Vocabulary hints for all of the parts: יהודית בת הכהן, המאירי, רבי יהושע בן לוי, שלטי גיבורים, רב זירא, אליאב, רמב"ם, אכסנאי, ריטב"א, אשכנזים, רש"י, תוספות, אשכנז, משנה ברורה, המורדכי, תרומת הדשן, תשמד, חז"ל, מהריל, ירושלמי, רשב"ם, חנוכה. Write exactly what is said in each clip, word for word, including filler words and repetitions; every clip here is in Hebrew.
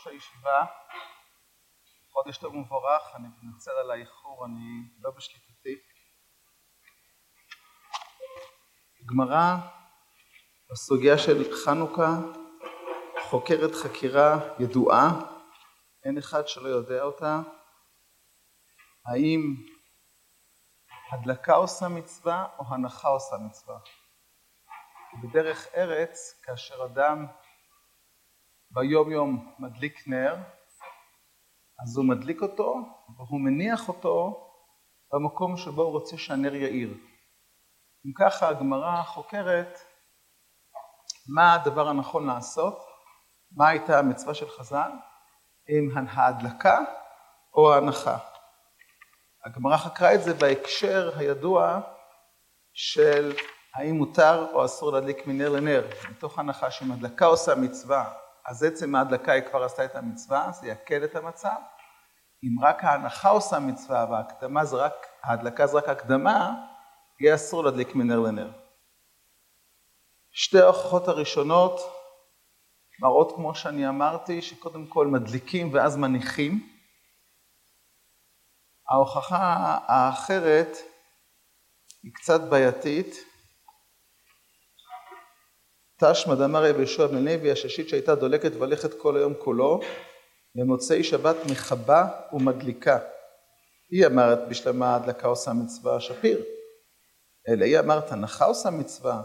ראש הישיבה, חודש טוב ומבורך, אני מתנצל על האיחור, אני לא בשליטתי. הגמרא, הסוגיה של חנוכה, חוקרת חקירה ידועה, אין אחד שלא יודע אותה. האם הדלקה עושה מצווה או הנחה עושה מצווה? בדרך ארץ, כאשר אדם ביום יום מדליק נר, אז הוא מדליק אותו והוא מניח אותו במקום שבו הוא רוצה שהנר יאיר. אם ככה הגמרא חוקרת מה הדבר הנכון לעשות, מה הייתה המצווה של חז"ל, אם ההדלקה או ההנחה. הגמרא חקרה את זה בהקשר הידוע של האם מותר או אסור להדליק מנר לנר, מתוך הנחה שמדלקה עושה מצווה, אז עצם ההדלקה היא כבר עשתה את המצווה, זה יקל את המצב. אם רק ההנחה עושה מצווה וההקדמה זה רק, ההדלקה זה רק הקדמה, יהיה אסור להדליק מנר לנר. שתי ההוכחות הראשונות מראות, כמו שאני אמרתי, שקודם כל מדליקים ואז מניחים. ההוכחה האחרת היא קצת בעייתית. תשמד אמר רבי יהושע בן לוי, הששית שהייתה דולקת ולכת כל היום כולו, במוצאי שבת מחבה ומדליקה. היא אמרת בשלמה הדלקה עושה מצווה שפיר, אלא היא אמרת הנחה עושה מצווה,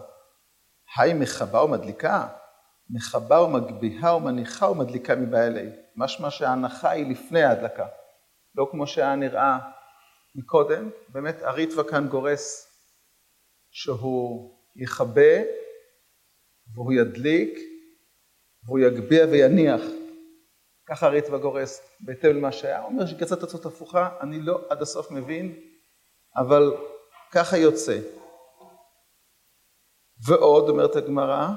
היי מחבה ומדליקה, מחבה ומגביהה ומניחה ומדליקה מבעלי. משמע שההנחה היא לפני ההדלקה, לא כמו שהיה נראה מקודם, באמת הריטב"א כאן גורס שהוא יחבה, והוא ידליק, והוא יגביע ויניח. ככה הריטב"א גורס, בהתאם למה שהיה. הוא אומר שקצת תוצאות הפוכה, אני לא עד הסוף מבין, אבל ככה יוצא. ועוד, אומרת הגמרא,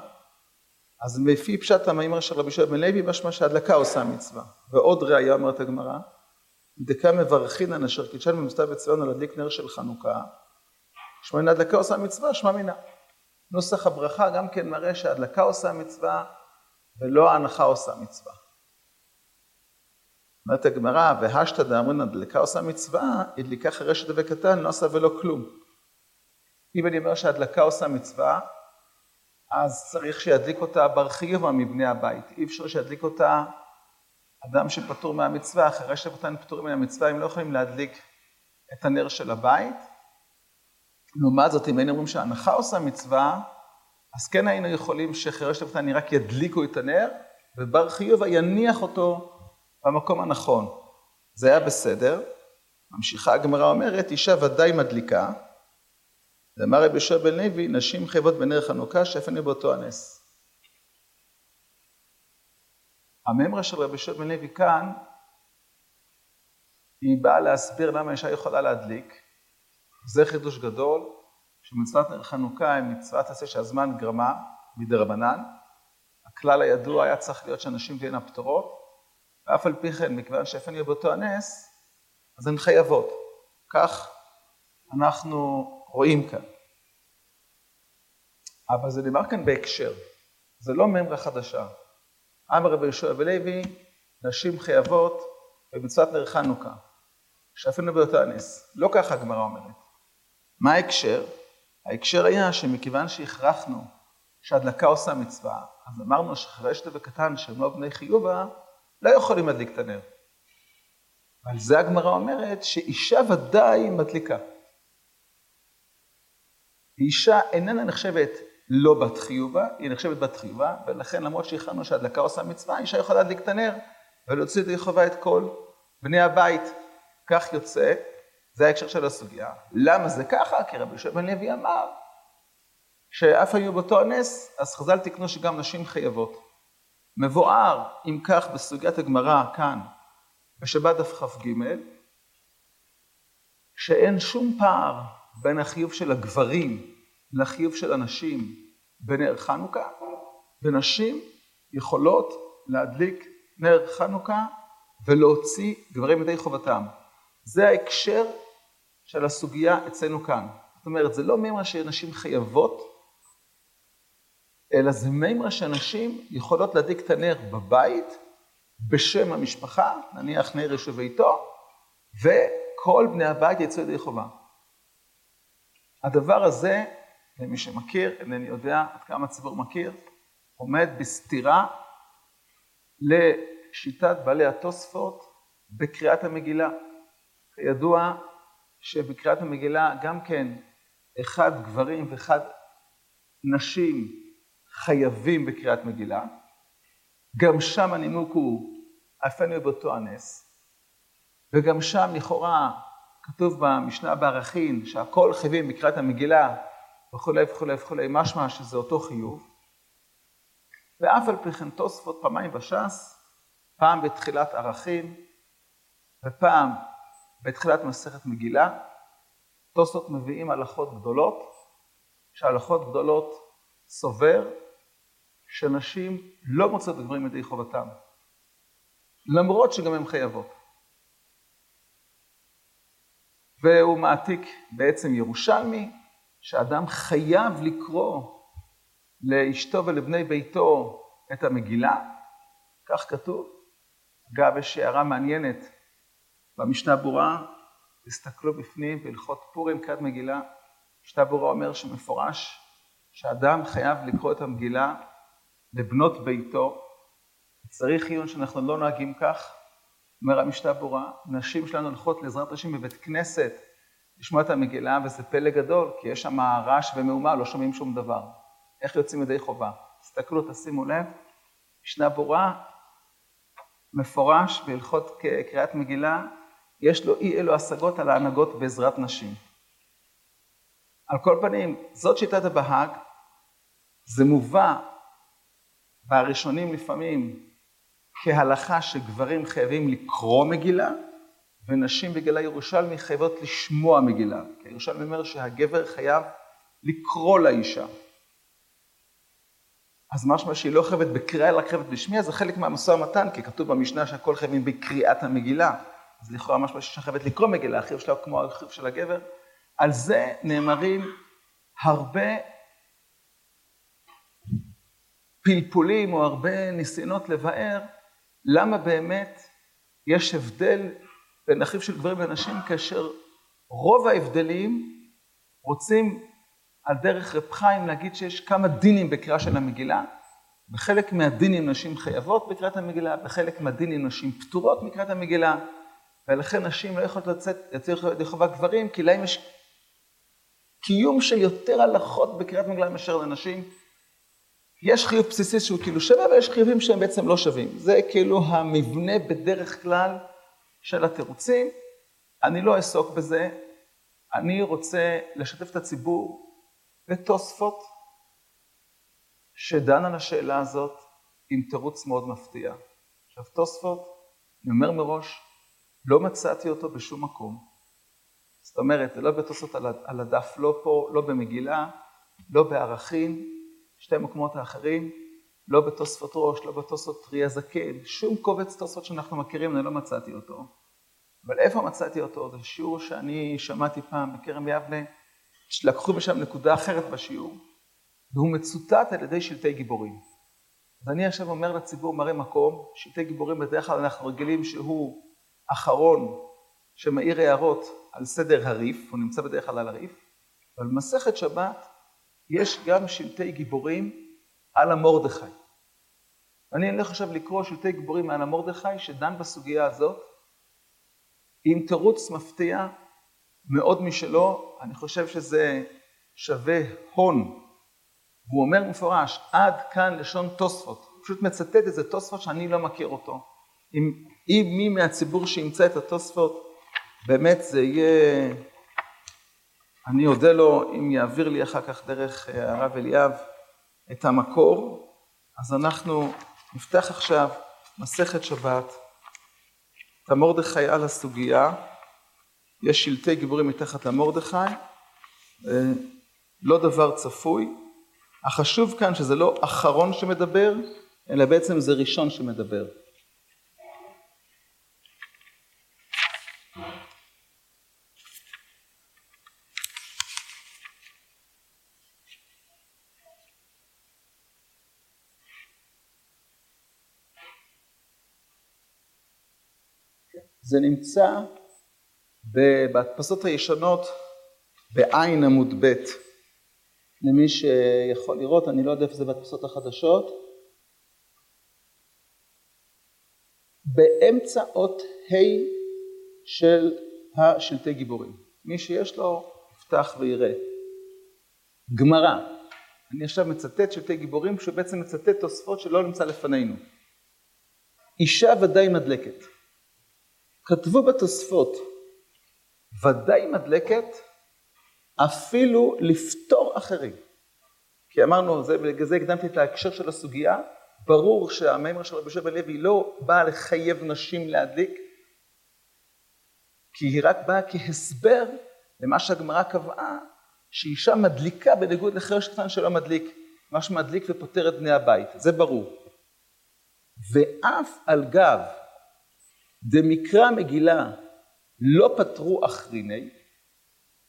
אז מפי פשט המאירי של רבי יהושע בן לוי, משמע שההדלקה עושה מצווה. ועוד ראיה, אומרת הגמרא, דקה מברכינן אשר קידשן במסתיו בציון על הדליק נר של חנוכה, שמע מן ההדלקה עושה מצווה, שמע מינה. נוסח הברכה גם כן מראה שההדלקה עושה מצווה ולא ההנחה עושה מצווה. אומרת הגמרא, והשתא דאמרינן הדלקה עושה מצווה, הדליקה חירש וקטן, לא עשה ולא כלום. אם אני אומר שההדלקה עושה מצווה, אז צריך שידליק אותה בר חיובה מבני הבית. אי אפשר שידליק אותה אדם שפטור מהמצווה, חירש וקטן פטורים מהמצווה, הם לא יכולים להדליק את הנר של הבית. לעומת זאת, אם היינו אומרים שההנחה עושה מצווה, אז כן היינו יכולים שחירש וקטן רק ידליקו את הנר, ובר חיובה יניח אותו במקום הנכון. זה היה בסדר. ממשיכה הגמרא אומרת, אישה ודאי מדליקה, ואמר רבי יהושע בן לוי, נשים חייבות בנר חנוכה, שאף הן באותו הנס. המאמרה של רבי יהושע בן לוי כאן, היא באה להסביר למה אישה יכולה להדליק, זה חידוש גדול, שמצוות נר חנוכה היא מצוות עשה שהזמן גרמה מדרבנן. הכלל הידוע היה צריך להיות שאנשים תהיינה פטורות, ואף על פי כן, מכיוון שאף הן יהיו באותו הנס, אז הן חייבות. כך אנחנו רואים כאן. אבל זה נאמר כאן בהקשר, זה לא מאמרה חדשה. אמר רבי יהושע בן לוי, נשים חייבות במצוות נר חנוכה, שאף הן יהיו באותו הנס. לא ככה הגמרא אומרת. מה ההקשר? ההקשר היה שמכיוון שהכרחנו שההדלקה עושה מצווה, אז אמרנו שחרשת וקטן שהם לא בני חיובה, לא יכולים להדליק את הנר. ועל זה הגמרא אומרת שאישה ודאי מדליקה. אישה איננה נחשבת לא בת חיובה, היא נחשבת בת חיובה, ולכן למרות שהכרחנו שההדלקה עושה מצווה, אישה יכולה להדליק את הנר, ולהוציא את חובה את כל בני הבית. כך יוצא. זה ההקשר של הסוגיה. למה זה ככה? כי רבי יהושע בן לוי אמר שאף היו באותו הנס, אז חז"ל תיקנו שגם נשים חייבות. מבואר, אם כך, בסוגיית הגמרא כאן, בשבת דף כ"ג, שאין שום פער בין החיוב של הגברים לחיוב של הנשים בנר חנוכה, ונשים יכולות להדליק נר חנוכה ולהוציא גברים ידי חובתם. זה ההקשר של הסוגיה אצלנו כאן. זאת אומרת, זה לא מימרה שנשים חייבות, אלא זה מימרה שנשים יכולות להדליק את הנר בבית, בשם המשפחה, נניח נרש וביתו, וכל בני הבית יצאו ידי חובה. הדבר הזה, למי שמכיר, אינני יודע עד כמה הציבור מכיר, עומד בסתירה לשיטת בעלי התוספות בקריאת המגילה. כידוע שבקריאת המגילה גם כן אחד גברים ואחד נשים חייבים בקריאת מגילה. גם שם הנימוק הוא אפנו באותו הנס. וגם שם לכאורה כתוב במשנה בערכין שהכל חייבים בקריאת המגילה וכולי וכולי וכולי, משמע שזה אותו חיוב. ואף על פי כן תוספות פעמיים בש"ס, פעם בתחילת ערכין ופעם בתחילת מסכת מגילה, תוספות מביאים הלכות גדולות, שההלכות גדולות סובר שנשים לא מוצאות גברים ידי חובתם, למרות שגם הן חייבות. והוא מעתיק בעצם ירושלמי, שאדם חייב לקרוא לאשתו ולבני ביתו את המגילה, כך כתוב. אגב, יש הערה מעניינת במשנה ברורה, הסתכלו בפנים בהלכות פורים קריאת מגילה, משנה ברורה אומר שמפורש שאדם חייב לקרוא את המגילה לבנות ביתו, צריך עיון שאנחנו לא נוהגים כך, אומר המשנה ברורה, נשים שלנו הולכות לעזרת נשים בבית כנסת, לשמוע את המגילה, וזה פלא גדול, כי יש שם רעש ומהומה, לא שומעים שום דבר. איך יוצאים ידי חובה? תסתכלו, תשימו לב, משנה ברורה, מפורש בהלכות קריאת מגילה, יש לו אי אלו השגות על ההנהגות בעזרת נשים. על כל פנים, זאת שיטת הבהג, זה מובא בראשונים לפעמים כהלכה שגברים חייבים לקרוא מגילה, ונשים בגלל ירושלמי חייבות לשמוע מגילה. כי ירושלמי אומר שהגבר חייב לקרוא לאישה. אז משמע שהיא לא חייבת בקריאה, אלא חייבת בשמיע, זה חלק מהמשא ומתן, כי כתוב במשנה שהכל חייבים בקריאת המגילה. אז לכאורה משמע שהיא חייבת לקרוא מגילה, החיוב שלה כמו החיוב של הגבר. על זה נאמרים הרבה פלפולים או הרבה ניסיונות לבאר, למה באמת יש הבדל בין החיוב של גברים לנשים, כאשר רוב ההבדלים רוצים על דרך רב חיים להגיד שיש כמה דינים בקריאה של המגילה, בחלק מהדינים נשים חייבות בקריאת המגילה, בחלק מהדינים נשים פטורות מקריאת המגילה, ולכן נשים לא יכולות לצאת ידי חובה גברים, כי להם יש קיום של יותר הלכות בקריאת מגילה מאשר לנשים. יש חיוב בסיסי שהוא כאילו שווה, ויש חיובים שהם בעצם לא שווים. זה כאילו המבנה בדרך כלל של התירוצים. אני לא אעסוק בזה, אני רוצה לשתף את הציבור, ותוספות שדן על השאלה הזאת עם תירוץ מאוד מפתיע. עכשיו תוספות, אני אומר מראש, לא מצאתי אותו בשום מקום. זאת אומרת, זה לא בתוספות על הדף, לא פה, לא במגילה, לא בערכים, שתי מקומות האחרים, לא בתוספות ראש, לא בתוספות רי הזקן, שום קובץ תוספות שאנחנו מכירים, אני לא מצאתי אותו. אבל איפה מצאתי אותו? זה שיעור שאני שמעתי פעם בקרם יבנה, שלקחו משם נקודה אחרת בשיעור, והוא מצוטט על ידי שלטי גיבורים. אז אני עכשיו אומר לציבור מראה מקום, שלטי גיבורים בדרך כלל אנחנו רגילים שהוא אחרון שמאיר הערות על סדר הריף, הוא נמצא בדרך כלל על הריף, אבל במסכת שבת יש גם שלטי גיבורים על המורדכי. אני הולך עכשיו לקרוא שלטי גיבורים על המורדכי שדן בסוגיה הזאת, עם תירוץ מפתיע, מאוד משלו, אני חושב שזה שווה הון. הוא אומר מפורש, עד כאן לשון תוספות. הוא פשוט מצטט איזה תוספות שאני לא מכיר אותו. אם, אם מי מהציבור שימצא את התוספות, באמת זה יהיה, אני יודע לו, אם יעביר לי אחר כך דרך הרב אליאב את המקור, אז אנחנו נפתח עכשיו מסכת שבת, את המורדכי על הסוגיה, יש שלטי גיבורים מתחת למורדכי, לא דבר צפוי. החשוב כאן שזה לא אחרון שמדבר, אלא בעצם זה ראשון שמדבר. זה נמצא בהדפסות הישנות בעין עמוד ב'. למי שיכול לראות, אני לא יודע איפה זה בהדפסות החדשות. באמצע אות ה' של השלטי גיבורים. מי שיש לו יפתח ויראה. גמרא. אני עכשיו מצטט שלטי גיבורים, כשבעצם מצטט תוספות שלא נמצא לפנינו. אישה ודאי מדלקת. כתבו בתוספות, ודאי מדלקת, אפילו לפתור אחרים. כי אמרנו, זה, בגלל זה הקדמתי את ההקשר של הסוגיה, ברור שהמאמר של רבי יהושע בן לוי לא באה לחייב נשים להדליק, כי היא רק באה כהסבר למה שהגמרא קבעה, שאישה מדליקה בניגוד לחרש קטן שלא מדליק, מה שמדליק ופותר את בני הבית, זה ברור. ואף על גב, דמקרא מגילה לא פטרו אחריני,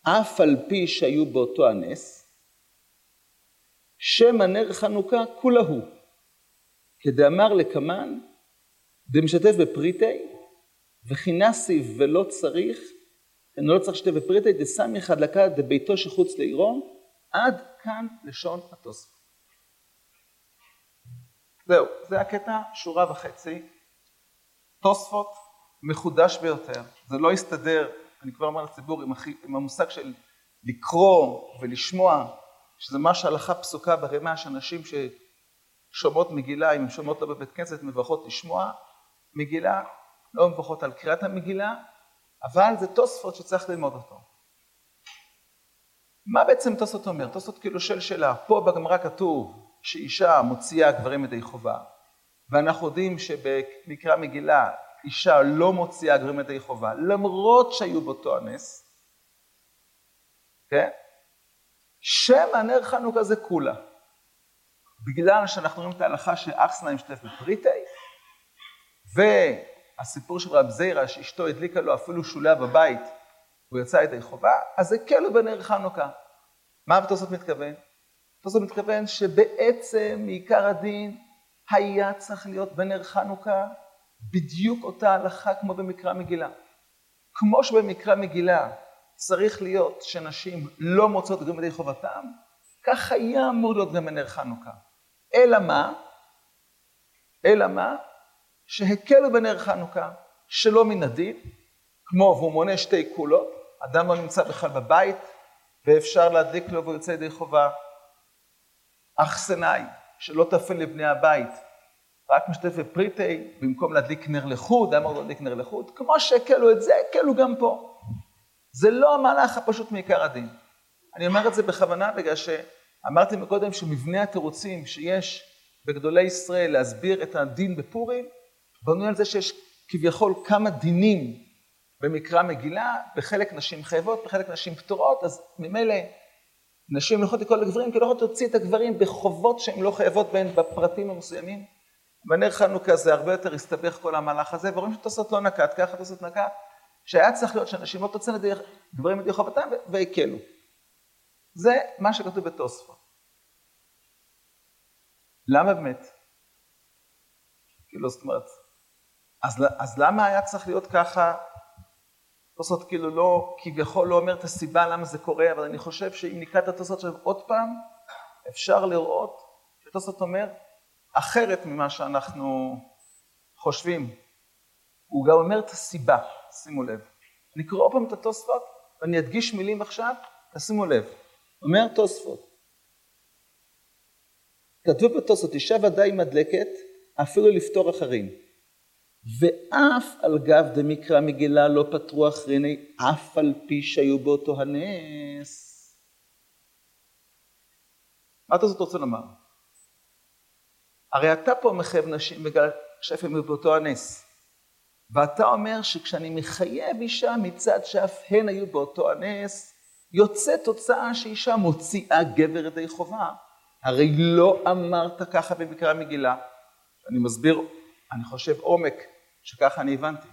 אף על פי שהיו באותו הנס, שם הנר חנוכה כולה הוא, כדאמר לקמן, דמשתף בפריטי, וכינסי ולא צריך, אני לא צריך שתף בפריטי, דסם אחד לקד דביתו שחוץ לעירום, עד כאן לשון התוספות. זהו, זה הקטע שורה וחצי, תוספות מחודש ביותר, זה לא יסתדר, אני כבר אומר לציבור, עם, הכי, עם המושג של לקרוא ולשמוע, שזה מה שהלכה פסוקה ברמה שאנשים ששומעות מגילה, אם שומעות לא בבית כנסת, מברכות לשמוע מגילה, לא מברכות על קריאת המגילה, אבל זה תוספות שצריך ללמוד אותו. מה בעצם תוספות אומר? תוספות כאילו של שאלה, פה בגמרא כתוב שאישה מוציאה גברים ידי חובה, ואנחנו יודעים שבמקרא מגילה, אישה לא מוציאה גברים ידי חובה, למרות שהיו באותו הנס, כן? שם הנר חנוכה זה כולה. בגלל שאנחנו רואים את ההלכה שאכסנאי משתף בפריטי, והסיפור של רב זירא, שאשתו הדליקה לו אפילו שולה בבית, הוא יצא ידי חובה, אז זה כאילו בנר חנוכה. מה התוספות מתכוון? התוספות מתכוון שבעצם מעיקר הדין היה צריך להיות בנר חנוכה, בדיוק אותה הלכה כמו במקרא מגילה. כמו שבמקרא מגילה צריך להיות שנשים לא מוצאות גם ידי חובתם, כך היה אמור להיות גם בנר חנוכה. אלא מה? אלא מה? שהקלו בנר חנוכה שלא מן הדין, כמו והוא מונה שתי קולות, אדם לא נמצא בכלל בבית, ואפשר להדליק לו ויוצא ידי חובה. אכסנאי, שלא תפן לבני הבית, רק משתף בפריטי, במקום להדליק נר לחוד, אמרו להדליק נר לחוד, כמו שהקלו את זה, הקלו גם פה. זה לא המהלך הפשוט מעיקר הדין. אני אומר את זה בכוונה, בגלל שאמרתי מקודם שמבנה התירוצים שיש בגדולי ישראל להסביר את הדין בפורים, בנוי על זה שיש כביכול כמה דינים במקרא מגילה, בחלק נשים חייבות, בחלק נשים פטורות, אז ממילא נשים לא יכולות לקרוא לגברים, כי לא יכולות להוציא את הגברים בחובות שהן לא חייבות בהן בפרטים המסוימים. בנר חנוכה זה הרבה יותר הסתבך כל המהלך הזה, ורואים שתוספות לא נקט, ככה תוספות נקט, שהיה צריך להיות שאנשים לא תוצאו ידי גברים ידי חובתם והקלו. זה מה שכתוב בתוספות. למה באמת? כאילו, זאת אומרת, אז, אז למה היה צריך להיות ככה? תוספות כאילו לא, כביכול לא אומר את הסיבה למה זה קורה, אבל אני חושב שאם נקרא את התוספות שלנו עוד פעם, אפשר לראות שתוספות אומר, אחרת ממה שאנחנו חושבים. הוא גם אומר את הסיבה, שימו לב. אני אקרא עוד פעם את התוספות, ואני אדגיש מילים עכשיו, תשימו לב. אומר תוספות. כתבו בתוספות, אישה ודאי מדלקת, אפילו לפתור אחרים. ואף על גב דמקרא מגילה לא פטרו אחריני, אף על פי שהיו באותו הנס. מה אתה זאת רוצה לומר? הרי אתה פה מחייב נשים בגלל שאפים באותו הנס, ואתה אומר שכשאני מחייב אישה מצד שאף הן היו באותו הנס, יוצא תוצאה שאישה מוציאה גבר ידי חובה. הרי לא אמרת ככה במקרא מגילה. אני מסביר, אני חושב עומק, שככה אני הבנתי.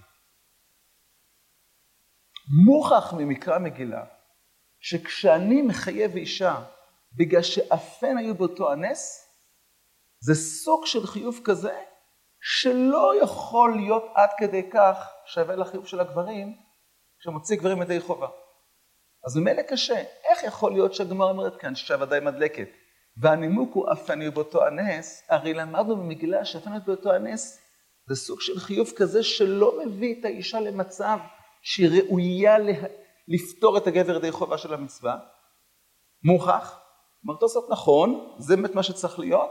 מוכח ממקרא מגילה, שכשאני מחייב אישה בגלל שאף הן היו באותו הנס, זה סוג של חיוב כזה שלא יכול להיות עד כדי כך שווה לחיוב של הגברים, שמוציא גברים ידי חובה. אז ממילא קשה, איך יכול להיות שהגמרא אומרת כאן ששווה די מדלקת? והנימוק הוא אפני באותו הנס, הרי למדנו במגילה שאפני באותו הנס, זה סוג של חיוב כזה שלא מביא את האישה למצב שהיא ראויה לה... לפתור את הגבר ידי חובה של המצווה. מוכח, מרתוסת נכון, זה באמת מה שצריך להיות,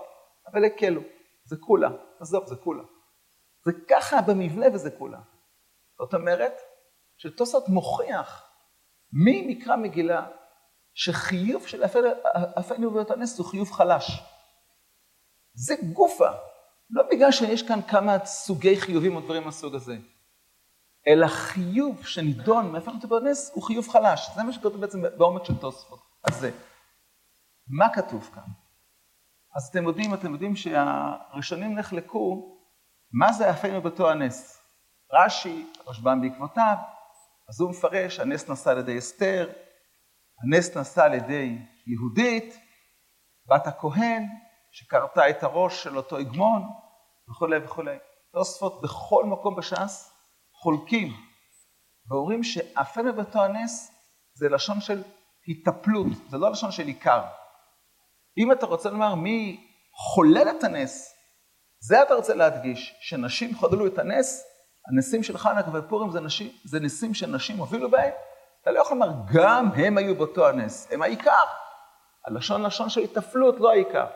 אבל הקלו, זה כולה, עזוב, זה כולה. זה ככה במבנה וזה כולה. זאת אומרת, שתוסת מוכיח מי מקרא מגילה, שחיוב של אפני ובאותו הנס הוא חיוב חלש. זה גופה. לא בגלל שיש כאן כמה סוגי חיובים או דברים מהסוג הזה, אלא חיוב שנידון מאפני ובאותו הנס הוא חיוב חלש. זה מה שכתוב בעצם בעומק של תוספות. אז זה. מה כתוב כאן? אז אתם יודעים, אתם יודעים שהראשונים נחלקו, מה זה אפני ובאותו הנס? רש"י, רשב"ם בעקבותיו, אז הוא מפרש, הנס נעשה על ידי אסתר, הנס נעשה על ידי יהודית, בת הכהן, שקרתה את הראש של אותו הגמון, וכו' וכו'. תוספות בכל מקום בש"ס חולקים, ואומרים שאפני ובאותו הנס זה לשון של התאפלות, זה לא לשון של עיקר. אם אתה רוצה לומר מי חולל את הנס, זה אתה רוצה להדגיש, שנשים חוללו את הנס, הנסים של חנוכה ופורים זה, נשים, זה נסים שנשים הובילו בהם, אתה לא יכול לומר, גם הם היו באותו הנס, הם העיקר. הלשון לשון של התאפלות לא העיקר.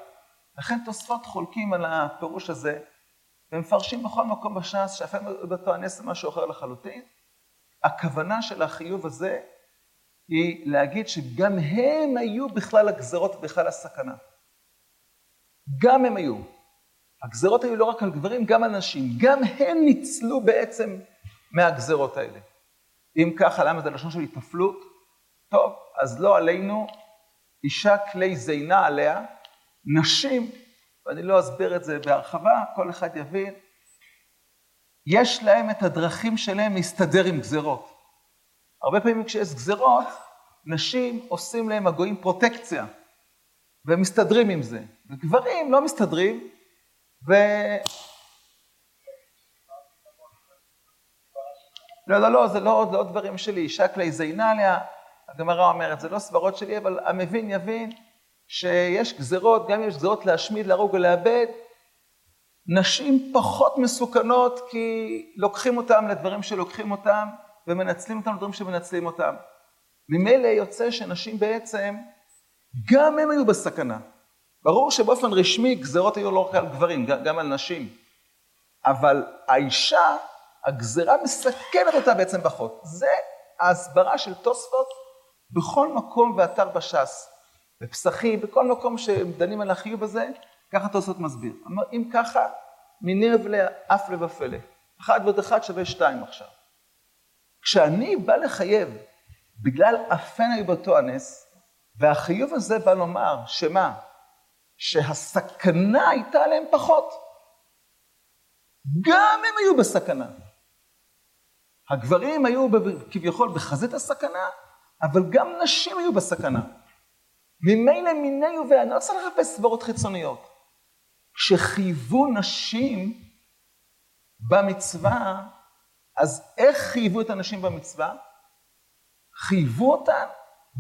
לכן תוספות חולקים על הפירוש הזה, ומפרשים בכל מקום בש"ס, שאפני ובאותו הנס זה משהו אחר לחלוטין. הכוונה של החיוב הזה, היא להגיד שגם הם היו בכלל הגזרות, בכלל הסכנה. גם הם היו. הגזרות היו לא רק על גברים, גם על נשים. גם הם ניצלו בעצם מהגזרות האלה. אם ככה, למה זה לשון של התאפלות? טוב, אז לא עלינו, אישה כלי זינה עליה, נשים, ואני לא אסביר את זה בהרחבה, כל אחד יבין, יש להם את הדרכים שלהם להסתדר עם גזרות. הרבה פעמים כשיש גזרות, נשים עושים להם הגויים פרוטקציה, והם מסתדרים עם זה. וגברים לא מסתדרים, ו... לא, לא, לא, זה לא עוד, לא עוד דברים שלי, אישה כלי זינה עליה, הגמרא אומרת, זה לא סברות שלי, אבל המבין יבין שיש גזרות, גם יש גזרות להשמיד, להרוג ולאבד, נשים פחות מסוכנות כי לוקחים אותם לדברים שלוקחים אותם, ומנצלים אותם לדברים שמנצלים אותם. ממילא יוצא שנשים בעצם, גם הם היו בסכנה. ברור שבאופן רשמי גזרות היו לא רק על גברים, גם על נשים, אבל האישה, הגזרה מסכנת אותה בעצם פחות. זה ההסברה של תוספות בכל מקום ואתר בש"ס, בפסחים, בכל מקום שדנים על החיוב הזה, ככה תוספות מסביר. אמר, אם ככה, מניר ולאף לבפלא. אחד ועוד אחד שווה שתיים עכשיו. כשאני בא לחייב בגלל אפני ובאותו הנס, והחיוב הזה בא לומר שמה? שהסכנה הייתה עליהם פחות. גם הם היו בסכנה. הגברים היו כביכול בחזית הסכנה, אבל גם נשים היו בסכנה. ממילא מיני וביה, אני לא צריך לחפש סברות חיצוניות. כשחייבו נשים במצווה, אז איך חייבו את הנשים במצווה? חייבו אותן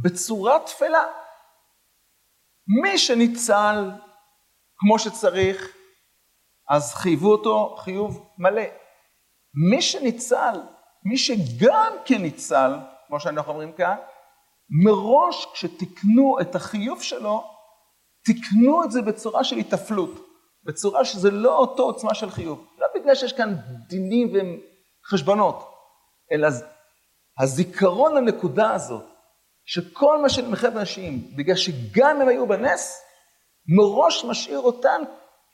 בצורה תפלה. מי שניצל כמו שצריך, אז חייבו אותו חיוב מלא. מי שניצל, מי שגם כן ניצל, כמו שאנחנו אומרים כאן, מראש כשתקנו את החיוב שלו, תקנו את זה בצורה של התאפלות, בצורה שזה לא אותו עוצמה של חיוב. לא בגלל שיש כאן דינים וחשבונות, אלא הזיכרון לנקודה הזאת, שכל מה שמחייב נשים, בגלל שגם הם היו בנס, מראש משאיר אותן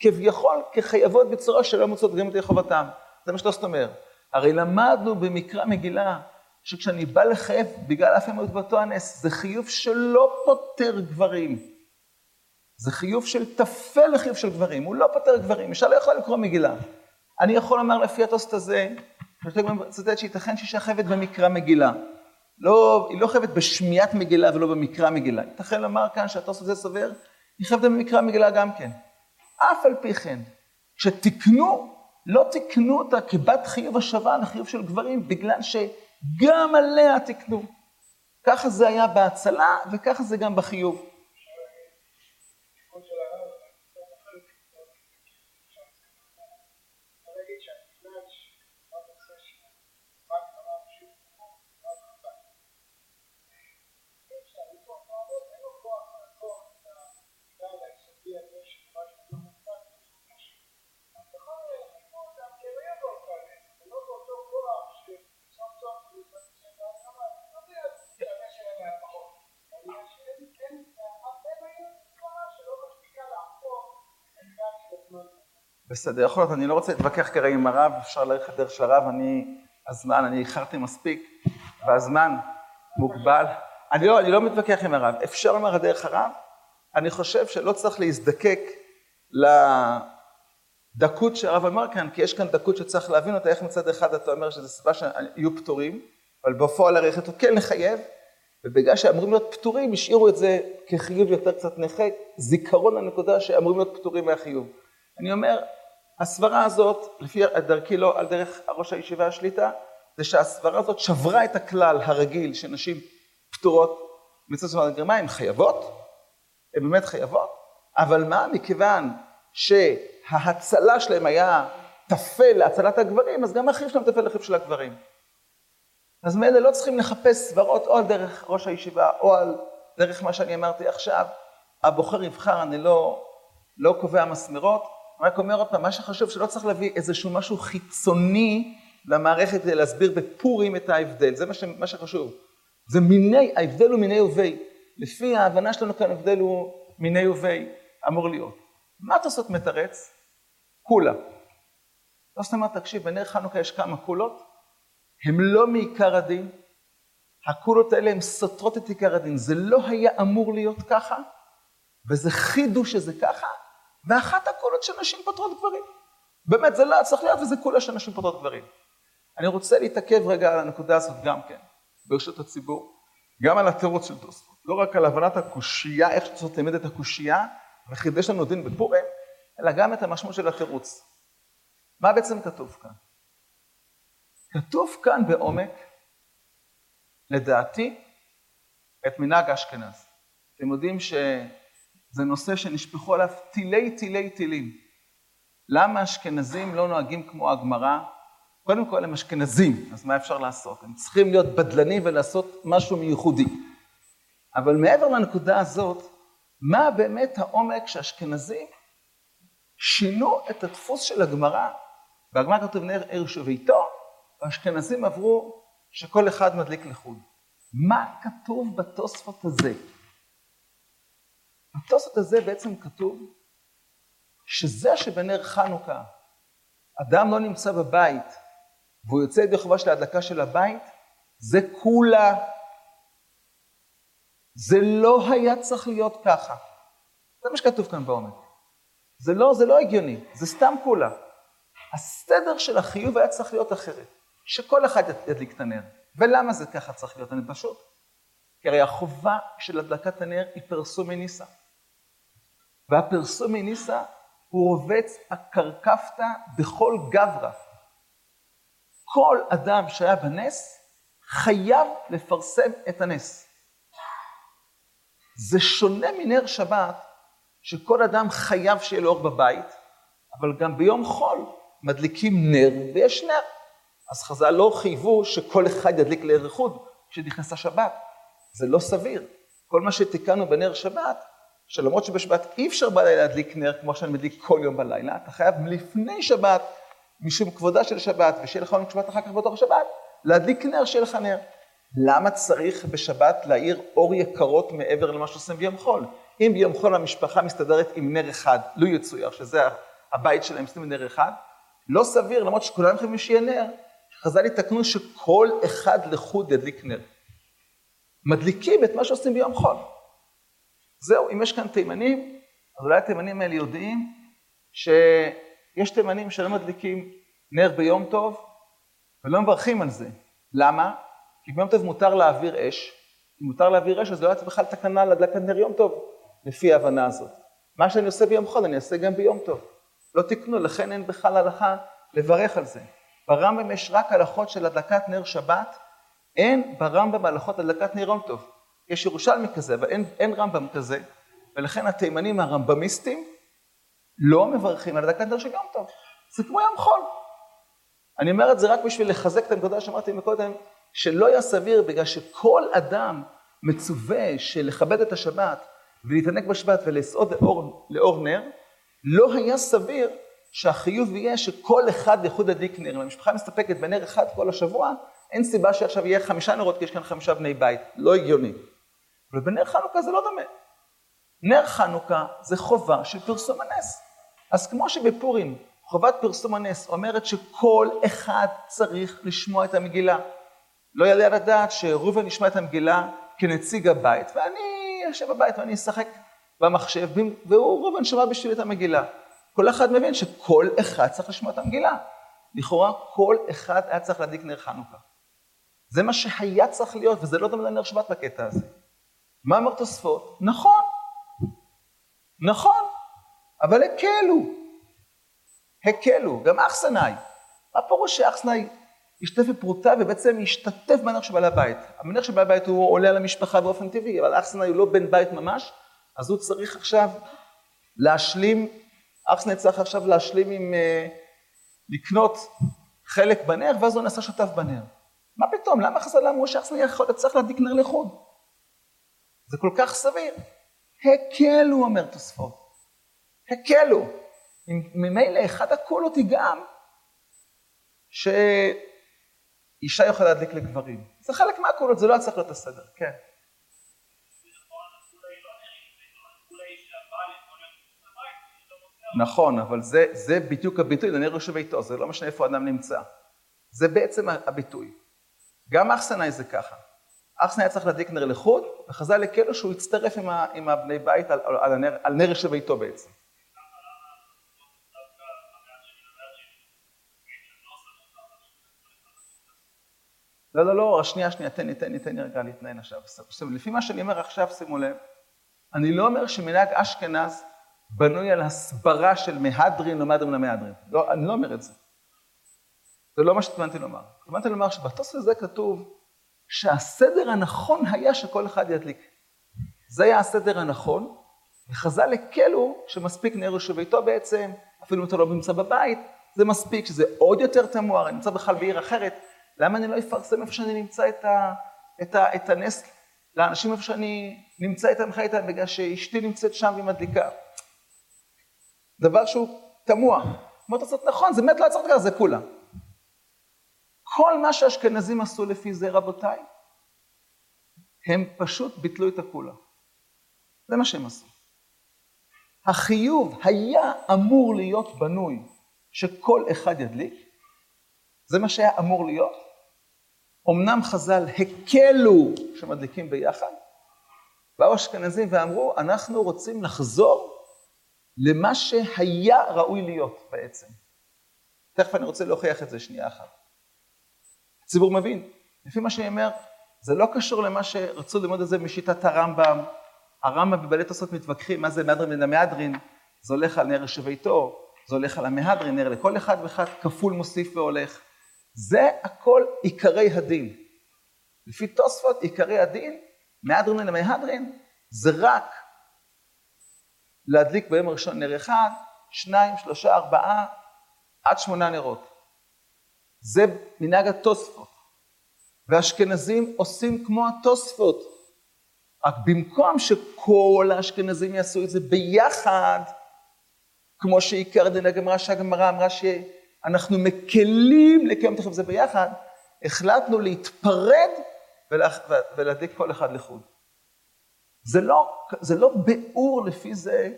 כביכול כחייבות בצורה שלא מוצאות גם את חובתם. זה מה שלא זאת אומר. הרי למדנו במקרא מגילה, שכשאני בא לחייב בגלל אפני ובאותו הנס, זה חיוב שלא פותר גברים. זה חיוב של תפל לחיוב של גברים, הוא לא פותר גברים, אישה לא יכולה לקרוא מגילה. אני יכול לומר לפי התוספות הזה, שצטט שייתכן שאישה חייבת במקרא מגילה. לא, היא לא חייבת בשמיעת מגילה ולא במקרא מגילה. ייתכן לומר כאן שהתוספות זה סובר, היא חייבת במקרא מגילה גם כן. אף על פי כן, כשתקנו לא תקנו אותה כבת חיוב השווה לחיוב של גברים, בגלל שגם עליה תקנו. ככה זה היה בהצלה, וככה זה גם בחיוב. בסדר, יכול להיות, אני לא רוצה להתווכח כרגע עם הרב, אפשר ללכת דרך של הרב, אני, הזמן, אני איחרתי מספיק, והזמן מוגבל. אני לא, אני לא מתווכח עם הרב, אפשר לומר דרך הרב, אני חושב שלא צריך להזדקק לדקות שהרב אמר כאן, כי יש כאן דקות שצריך להבין אותה, איך מצד אחד אתה אומר שזה סיבה שיהיו פטורים, אבל בפועל הרי החלטו כן לחייב, ובגלל שאמורים להיות פטורים, השאירו את זה כחיוב יותר קצת נכה, זיכרון הנקודה שאמורים להיות פטורים מהחיוב. אני אומר, הסברה הזאת, לפי דרכי לא, על דרך ראש הישיבה השליטה, זה שהסברה הזאת שברה את הכלל הרגיל שנשים פטורות מצוות תרומת הגרמה, הן חייבות, הן באמת חייבות, אבל מה? מכיוון שההצלה שלהם היה תפל להצלת הגברים, אז גם החיוב שלהם תפל לחיוב של הגברים. אז מאלה לא צריכים לחפש סברות או על דרך ראש הישיבה, או על דרך מה שאני אמרתי עכשיו, הבוחר יבחר, אני לא, לא קובע מסמרות, אני רק אומר אותם, מה שחשוב שלא צריך להביא איזשהו משהו חיצוני למערכת כדי להסביר בפורים את ההבדל, זה מה, ש... מה שחשוב. זה מיני, ההבדל הוא מיני ובי, לפי ההבנה שלנו כאן ההבדל הוא מיני ובי, אמור להיות. מה תעשות מתרץ? קולה. לא סתם מה תקשיב, בנר חנוכה יש כמה קולות, הם לא מעיקר הדין, הקולות האלה הם סותרות את עיקר הדין, זה לא היה אמור להיות ככה, וזה חידוש שזה ככה, ואחת הקולות שנשים פותרות גברים. באמת, זה לא צריך להיות, וזה קולה שנשים פותרות גברים. אני רוצה להתעכב רגע על הנקודה הזאת גם כן, ברשות הציבור, גם על התירוץ של תוספות, לא רק על הבנת הקושייה, איך שתוספות לימד את הקושייה, וחידש לנו דין בפורים, אלא גם את המשמעות של התירוץ. מה בעצם כתוב כאן? כתוב כאן בעומק, לדעתי, את מנהג אשכנז. אתם יודעים ש... זה נושא שנשפחו עליו טילי טילי טילים. למה אשכנזים לא נוהגים כמו הגמרא? קודם כל הם אשכנזים, אז מה אפשר לעשות? הם צריכים להיות בדלנים ולעשות משהו מיוחדי. אבל מעבר לנקודה הזאת, מה באמת העומק שאשכנזים שינו את הדפוס של הגמרא? והגמרא כתוב נר ערש וביתו, והאשכנזים עברו שכל אחד מדליק לחוד. מה כתוב בתוספות הזה? התוספות הזה בעצם כתוב שזה שבנר חנוכה אדם לא נמצא בבית והוא יוצא ידי חובה של ההדלקה של הבית, זה כולה. זה לא היה צריך להיות ככה. זה מה שכתוב כאן בעומק. זה לא, זה לא הגיוני, זה סתם כולה. הסדר של החיוב היה צריך להיות אחרת, שכל אחד ידליק את הנר. ולמה זה ככה צריך להיות? אני פשוט. כי הרי החובה של הדלקת הנר היא פרסום מניסה. והפרסום מניסה הוא רובץ הקרקפתא בכל גברא. כל אדם שהיה בנס חייב לפרסם את הנס. זה שונה מנר שבת שכל אדם חייב שיהיה לו אור בבית, אבל גם ביום חול מדליקים נר ויש נר. אז חז"ל לא חייבו שכל אחד ידליק נר אחד כשנכנסה שבת. זה לא סביר. כל מה שתיקנו בנר שבת, שלמרות שבשבת אי אפשר בלילה להדליק נר, כמו שאני מדליק כל יום בלילה, אתה חייב לפני שבת, משום כבודה של שבת, ושיהיה לך עונג שבת אחר כך בתוך שבת, להדליק נר שיהיה לך נר. למה צריך בשבת להאיר אור יקרות מעבר למה שעושים ביום חול? אם ביום חול המשפחה מסתדרת עם נר אחד, לא יצויר, שזה הבית שלהם מסתדר עם נר אחד, לא סביר, למרות שכולם חייבים שיהיה נר, חז"ל יתקנו שכל אחד לחוד ידליק נר. מדליקים את מה שעושים ביום חול. זהו, אם יש כאן תימנים, אז אולי התימנים האלה יודעים שיש תימנים שלא מדליקים נר ביום טוב, ולא מברכים על זה. למה? כי ביום טוב מותר להעביר אש. אם מותר להעביר אש, אז לא יצא בכלל תקנה להדלקת נר יום טוב, לפי ההבנה הזאת. מה שאני עושה ביום חול, אני אעשה גם ביום טוב. לא תקנו, לכן אין בכלל הלכה לברך על זה. ברמב"ם יש רק הלכות של הדלקת נר שבת, אין ברמב"ם הלכות הדלקת נר יום טוב. יש ירושלמי כזה, אבל אין, אין רמב"ם כזה, ולכן התימנים הרמב"מיסטים לא מברכים על הדלקת נר של יום טוב. זה כמו יום חול. אני אומר את זה רק בשביל לחזק את הנקודה שאמרתי מקודם, שלא יהיה סביר בגלל שכל אדם מצווה שלכבד את השבת ולהתענק בשבת ולסעוד לאור, לאור נר, לא היה סביר שהחיוב יהיה שכל אחד יחוד הדליק נר. המשפחה מסתפקת בנר אחד כל השבוע, אין סיבה שעכשיו יהיה חמישה נרות כי יש כאן חמישה בני בית, לא הגיוני. אבל בנר חנוכה זה לא דומה. נר חנוכה זה חובה של פרסום הנס. אז כמו שבפורים חובת פרסום הנס אומרת שכל אחד צריך לשמוע את המגילה. לא יעלה על הדעת שרובן ישמע את המגילה כנציג הבית, ואני יושב בבית ואני אשחק במחשב, והוא רובן שמע בשביל את המגילה. כל אחד מבין שכל אחד צריך לשמוע את המגילה. לכאורה כל אחד היה צריך להדליק נר חנוכה. זה מה שהיה צריך להיות, וזה לא דומה לנר שבת בקטע הזה. מה אמר תוספות? נכון, נכון, אבל הקלו, הקלו, גם אכסנאי. מה פירוש שאכסנאי ישתף בפרוטה ובעצם ישתתף בנר של בעל הבית? המנר של בעל הבית הוא עולה על המשפחה באופן טבעי, אבל אכסנאי הוא לא בן בית ממש, אז הוא צריך עכשיו להשלים, אכסנאי צריך עכשיו להשלים עם... לקנות חלק בנר, ואז הוא נעשה שותף בנר. מה פתאום? למה חז"ל אמרו שאכסנאי צריך להדליק נר לחוד? זה כל כך סביר. הקלו, אומר תוספות. הקלו. ממילא אחד הקולות היא גם שאישה יכולה להדליק לגברים. זה חלק מהקולות, זה לא צריך להיות הסדר. כן. נכון, אבל זה, זה בדיוק הביטוי לנר יושב איתו, זה לא משנה איפה אדם נמצא. זה בעצם הביטוי. גם אכסנאי זה ככה. אכסנאי צריך להדליק נר לחוד, וחז"ל הקלו שהוא יצטרף עם, ה, עם הבני בית על, על, הנר, על נר יושב איתו בעצם. לא, לא, לא, השנייה, השנייה, תן לי, תן לי, תן לי רגע להתנהן עכשיו. לפי מה שאני אומר עכשיו, שימו לב, אני לא אומר שמנהג אשכנז בנוי על הסברה של מהדרין למדרין למהדרין. לא, אני לא אומר את זה. זה לא מה שהתכוונתי לומר. התכוונתי לומר שבתוספות זה כתוב שהסדר הנכון היה שכל אחד ידליק. זה היה הסדר הנכון, וחז"ל הקלו שמספיק נר יושב איתו בעצם, אפילו אם אתה לא נמצא בבית, זה מספיק שזה עוד יותר תמוה, אני נמצא בכלל בעיר אחרת, למה אני לא אפרסם איפה שאני נמצא את, ה, את, ה, את הנס לאנשים איפה שאני נמצא איתם חי איתם, בגלל שאשתי נמצאת שם והיא מדליקה. דבר שהוא תמוה. כמו תוצאת נכון, זה מת לא צריך לגלל, זה כולה. כל מה שהאשכנזים עשו לפי זה, רבותיי, הם פשוט ביטלו את הכולה. זה מה שהם עשו. החיוב היה אמור להיות בנוי שכל אחד ידליק, זה מה שהיה אמור להיות. אמנם חז"ל הקלו שמדליקים ביחד, באו אשכנזים ואמרו, אנחנו רוצים לחזור למה שהיה ראוי להיות בעצם. תכף אני רוצה להוכיח את זה שנייה אחת. הציבור מבין, לפי מה שאני אומר, זה לא קשור למה שרצו ללמוד את זה משיטת הרמב"ם. הרמב"ם בבעלי תוספות מתווכחים, מה זה מהדרין מן המהדרין, זה הולך על נר יושב איתו, זה הולך על המהדרין, נר לכל אחד ואחד, כפול מוסיף והולך. זה הכל עיקרי הדין. לפי תוספות עיקרי הדין, מהדרין למהדרין, זה רק להדליק ביום הראשון נר אחד, שניים, שלושה, ארבעה, עד שמונה נרות. זה מנהג התוספות. והאשכנזים עושים כמו התוספות. רק במקום שכל האשכנזים יעשו את זה ביחד, כמו שעיקר דנג אמרה שהגמרא אמרה שאנחנו מקלים לקיים תכף זה ביחד, החלטנו להתפרד ולה, ולהדליק כל אחד לחוד. זה לא, זה לא באור לפי זה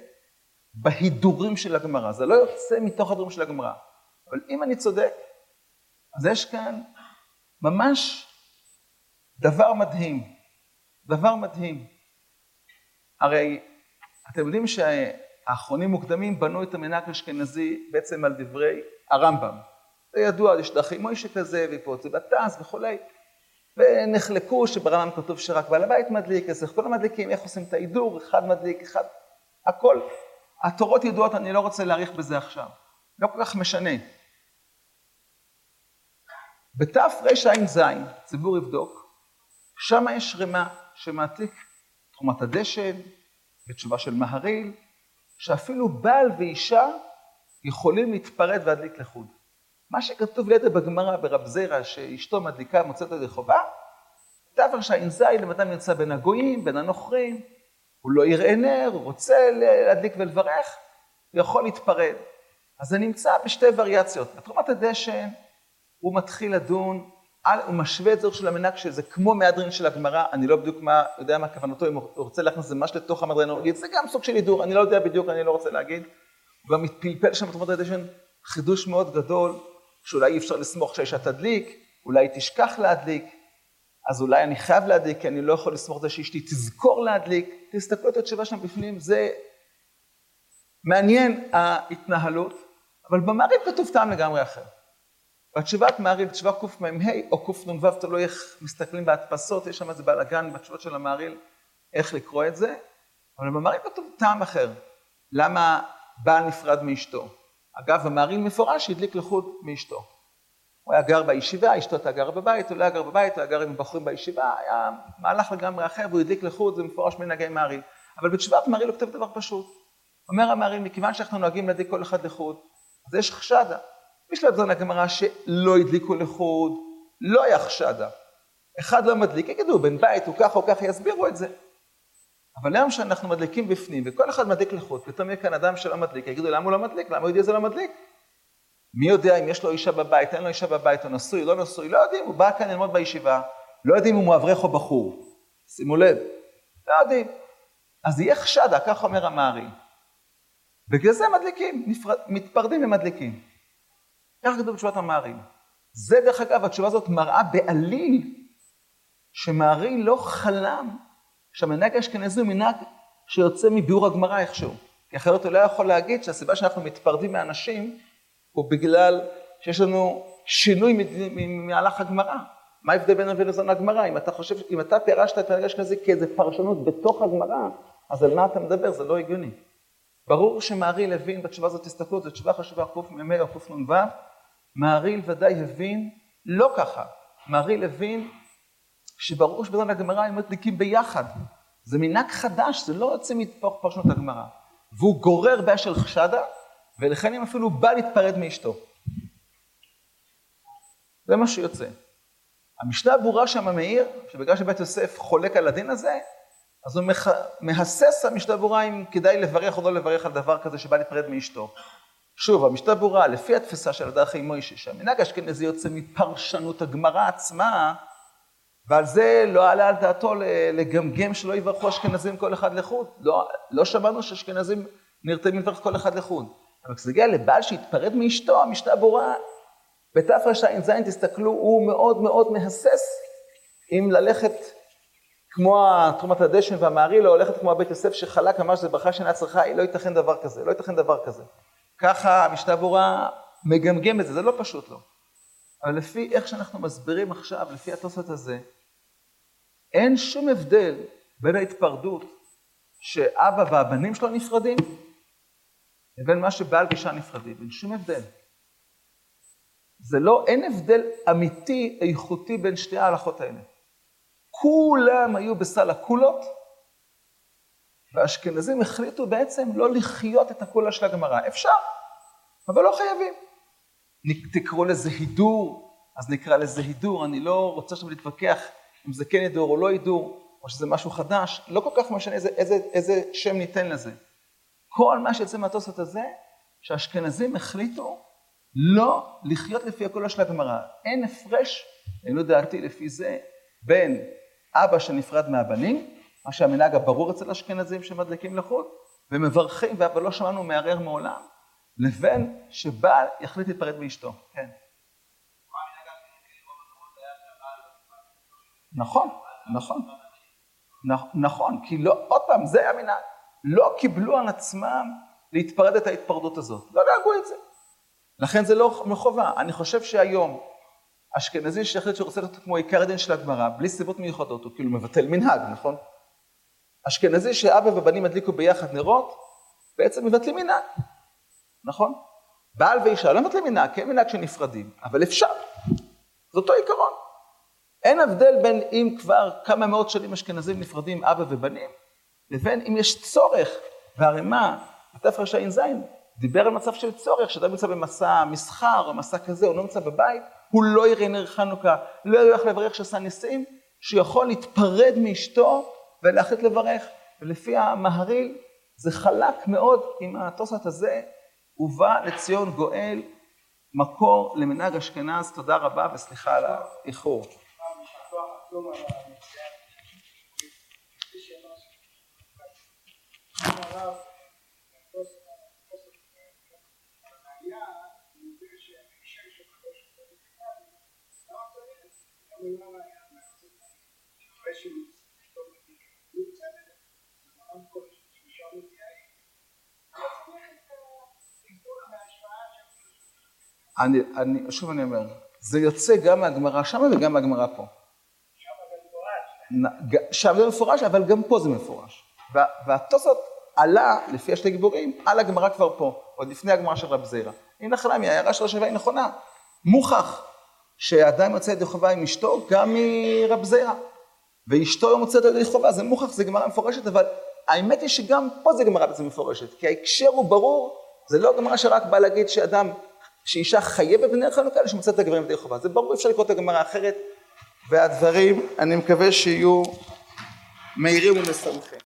בהידורים של הגמרא, זה לא יוצא מתוך הדורים של הגמרא. אבל אם אני צודק, אז יש כאן ממש דבר מדהים, דבר מדהים. הרי אתם יודעים שה... האחרונים מוקדמים בנו את המנהג האשכנזי בעצם על דברי הרמב"ם. זה ידוע, יש דרכי מוישה כזה ויפות זה בטס וכולי. ונחלקו שברמב"ם כתוב שרק בעל הבית מדליק, אז איך כל המדליקים, איך עושים את ההידור, אחד מדליק, אחד, הכל. התורות ידועות, אני לא רוצה להאריך בזה עכשיו. לא כל כך משנה. בתרע"ז, ציבור יבדוק, שם יש רמה שמעתיק תרומת הדשן, בתשובה של מהריל, שאפילו בעל ואישה יכולים להתפרד ולהדליק לחוד. מה שכתוב ליד בגמרא ברב זירא, שאשתו מדליקה מוצאת ידי חובה, תרע"ז, אם אדם יוצא בין הגויים, בין הנוכרים, הוא לא יראה נר, הוא רוצה להדליק ולברך, הוא יכול להתפרד. אז זה נמצא בשתי וריאציות. בתרומת הדשן, הוא מתחיל לדון, הוא משווה את זו של המנהג, שזה כמו מהדרין של הגמרא, אני לא בדיוק מה, יודע מה כוונתו, אם הוא רוצה להכנס ממש לתוך המהדרין, הוא יגיד, זה גם סוג של הידור, אני לא יודע בדיוק, אני לא רוצה להגיד. הוא גם מתפלפל שם בתרומת הדשן, חידוש מאוד גדול, שאולי אי אפשר לסמוך שהאישה תדליק, אולי היא תשכח להדליק, אז אולי אני חייב להדליק, כי אני לא יכול לסמוך את זה שאשתי תזכור להדליק, תסתכלו את התשובה שם בפנים, זה מעניין ההתנהלות, אבל במעריב כתוב טעם לגמרי אחר. בתשובת מעריל, תשובה קמ"ה או קנ"ו, תלוי איך מסתכלים בהדפסות, יש שם איזה בלגן בתשובות של המעריל, איך לקרוא את זה, אבל במעריל כתוב טעם אחר, למה בעל נפרד מאשתו. אגב, המעריל מפורש שהדליק לחוד מאשתו. הוא היה גר בישיבה, אשתו אתה גר בבית, הוא לא היה גר בבית, הוא היה גר עם בחורים בישיבה, היה מהלך לגמרי אחר, והוא הדליק לחוד, זה מפורש מנהגי מעריל. אבל בתשובת מעריל הוא כתב דבר פשוט. אומר המעריל, מכיוון שאנחנו נוהגים להדליק כל אחד לחוד, אז יש חשדה. יש לדון הגמרא שלא הדליקו לחוד, לא היה חשדה. אחד לא מדליק, יגידו, בן בית, הוא כך או כך, יסבירו את זה. אבל היום שאנחנו מדליקים בפנים, וכל אחד מדליק לחוד, פתאום יהיה כאן אדם שלא מדליק, יגידו, למה הוא לא מדליק? למה הוא יודע זה לא מדליק? מי יודע אם יש לו אישה בבית, אין לו אישה בבית, הוא נשוי, לא נשוי, לא יודעים, הוא בא כאן ללמוד בישיבה, לא יודעים אם הוא אברך או בחור. שימו לב, לא יודעים. אז יהיה חשדה, כך אומר המארי. בגלל זה מדליקים, נפרד, מתפרדים ומדליקים. כך כתוב בתשובת המארי. זה דרך אגב, התשובה הזאת מראה בעליל, שמארי לא חלם, שהמנהג האשכנזי הוא מנהג שיוצא מביאור הגמרא איכשהו. כי אחרת הוא לא יכול להגיד שהסיבה שאנחנו מתפרדים מאנשים, הוא בגלל שיש לנו שינוי מהלך הגמרא. מה ההבדל בין ולזון הגמרא? אם אתה חושב, אם אתה פירשת את הנגש כזה כאיזו פרשנות בתוך הגמרא, אז על מה אתה מדבר? זה לא הגיוני. ברור שמהריל הבין, בתשובה הזאת תסתכלו, זו תשובה חשובה, קוף ממי או קוף נ"ו, מהריל ודאי הבין, לא ככה. מהריל הבין שברור שבזון הגמרא הם מדליקים ביחד. זה מנהג חדש, זה לא יוצא מתוך פרשנות הגמרא. והוא גורר בעיה של חשדה, ולכן אם אפילו בא להתפרד מאשתו. זה מה שיוצא. המשנה ברורה שם המאיר, שבגלל שבית יוסף חולק על הדין הזה, אז הוא מח... מהסס המשנה ברורה אם כדאי לברך או לא לברך על דבר כזה שבא להתפרד מאשתו. שוב, המשנה ברורה, לפי התפיסה של הדרך עם מוישה, שהמנהג האשכנזי יוצא מפרשנות הגמרא עצמה, ועל זה לא עלה על דעתו לגמגם שלא יברכו אשכנזים כל אחד לחוד. לא, לא שמענו שאשכנזים נרתמים לברך כל אחד לחוד. אבל כשזה הגיע לבעל שהתפרד מאשתו, המשנה ברורה, בתרע"ז תסתכלו, הוא מאוד מאוד מהסס אם ללכת כמו תרומת הדשן והמארי, לא הולכת כמו הבית יוסף שחלק ממש, זה ברכה שאינה צריכה, לא ייתכן דבר כזה, לא ייתכן דבר כזה. ככה המשנה ברורה מגמגם את זה, זה לא פשוט לא. אבל לפי איך שאנחנו מסבירים עכשיו, לפי התוספות הזה, אין שום הבדל בין ההתפרדות שאבא והבנים שלו נפרדים, לבין מה שבעל ואישה נפרדים, אין שום הבדל. זה לא, אין הבדל אמיתי, איכותי בין שתי ההלכות האלה. כולם היו בסל הקולות, והאשכנזים החליטו בעצם לא לחיות את הקולה של הגמרא. אפשר, אבל לא חייבים. תקראו לזה הידור, אז נקרא לזה הידור, אני לא רוצה שם להתווכח אם זה כן הידור או לא הידור, או שזה משהו חדש, לא כל כך משנה איזה, איזה, איזה שם ניתן לזה. כל מה שיצא מהתוספות הזה, שהאשכנזים החליטו לא לחיות לפי הקולה של הגמרא. אין הפרש, אינו דעתי לפי זה, בין אבא שנפרד מהבנים, מה שהמנהג הברור אצל האשכנזים שמדליקים לחוד, ומברכים, ואבא לא שמענו מערער מעולם, לבין שבעל יחליט להיפרד מאשתו. כן. נכון, נכון. נכון, כי לא, עוד פעם, זה המנהג. לא קיבלו על עצמם להתפרד את ההתפרדות הזאת. לא נהגו את זה. לכן זה לא מחובה. אני חושב שהיום, אשכנזי שיחליט שרוצה לתת כמו עיקר הדין של הגמרא, בלי סיבות מיוחדות, הוא כאילו מבטל מנהג, נכון? אשכנזי שאבא ובנים מדליקו ביחד נרות, בעצם מבטלים מנהג, נכון? בעל ואישה לא מבטלים מנהג, כן מנהג שנפרדים, אבל אפשר. זה אותו עיקרון. אין הבדל בין אם כבר כמה מאות שנים אשכנזים נפרדים אבא ובנים, לבין אם יש צורך והרימה, התף רשע אין זין, דיבר על מצב של צורך, שאדם נמצא במסע מסחר או מסע כזה, הוא לא נמצא בבית, הוא לא יראה נר חנוכה, לא ילך לברך שעשה ניסים, שיכול להתפרד מאשתו ולהחליט לברך. ולפי המהריל, זה חלק מאוד עם התוספת הזה, ובא לציון גואל, מקור למנהג אשכנז. תודה רבה וסליחה על האיחור. אני, אני, שוב אני אומר, זה יוצא גם מהגמרא שם וגם מהגמרא פה. שם זה מפורש, אבל גם פה זה מפורש. והתוספות עלה, לפי השתי גיבורים, על הגמרא כבר פה, עוד לפני הגמרא של רב זירא. היא נחלה, מההערה של השווה היא נכונה. מוכח שהאדם יוצא ידי חובה עם אשתו, גם מרב זירא. ואשתו יוצא ידי חובה, זה מוכח, זה גמרא מפורשת, אבל האמת היא שגם פה זה גמרא בעצם מפורשת, כי ההקשר הוא ברור, זה לא גמרא שרק בא להגיד שאדם, שאישה חייבת בנר חנוכה, שמוצאת את הגברים ידי חובה. זה ברור, אפשר לקרוא את הגמרא אחרת, והדברים, אני מקווה שיהיו מהירים ומשמחים.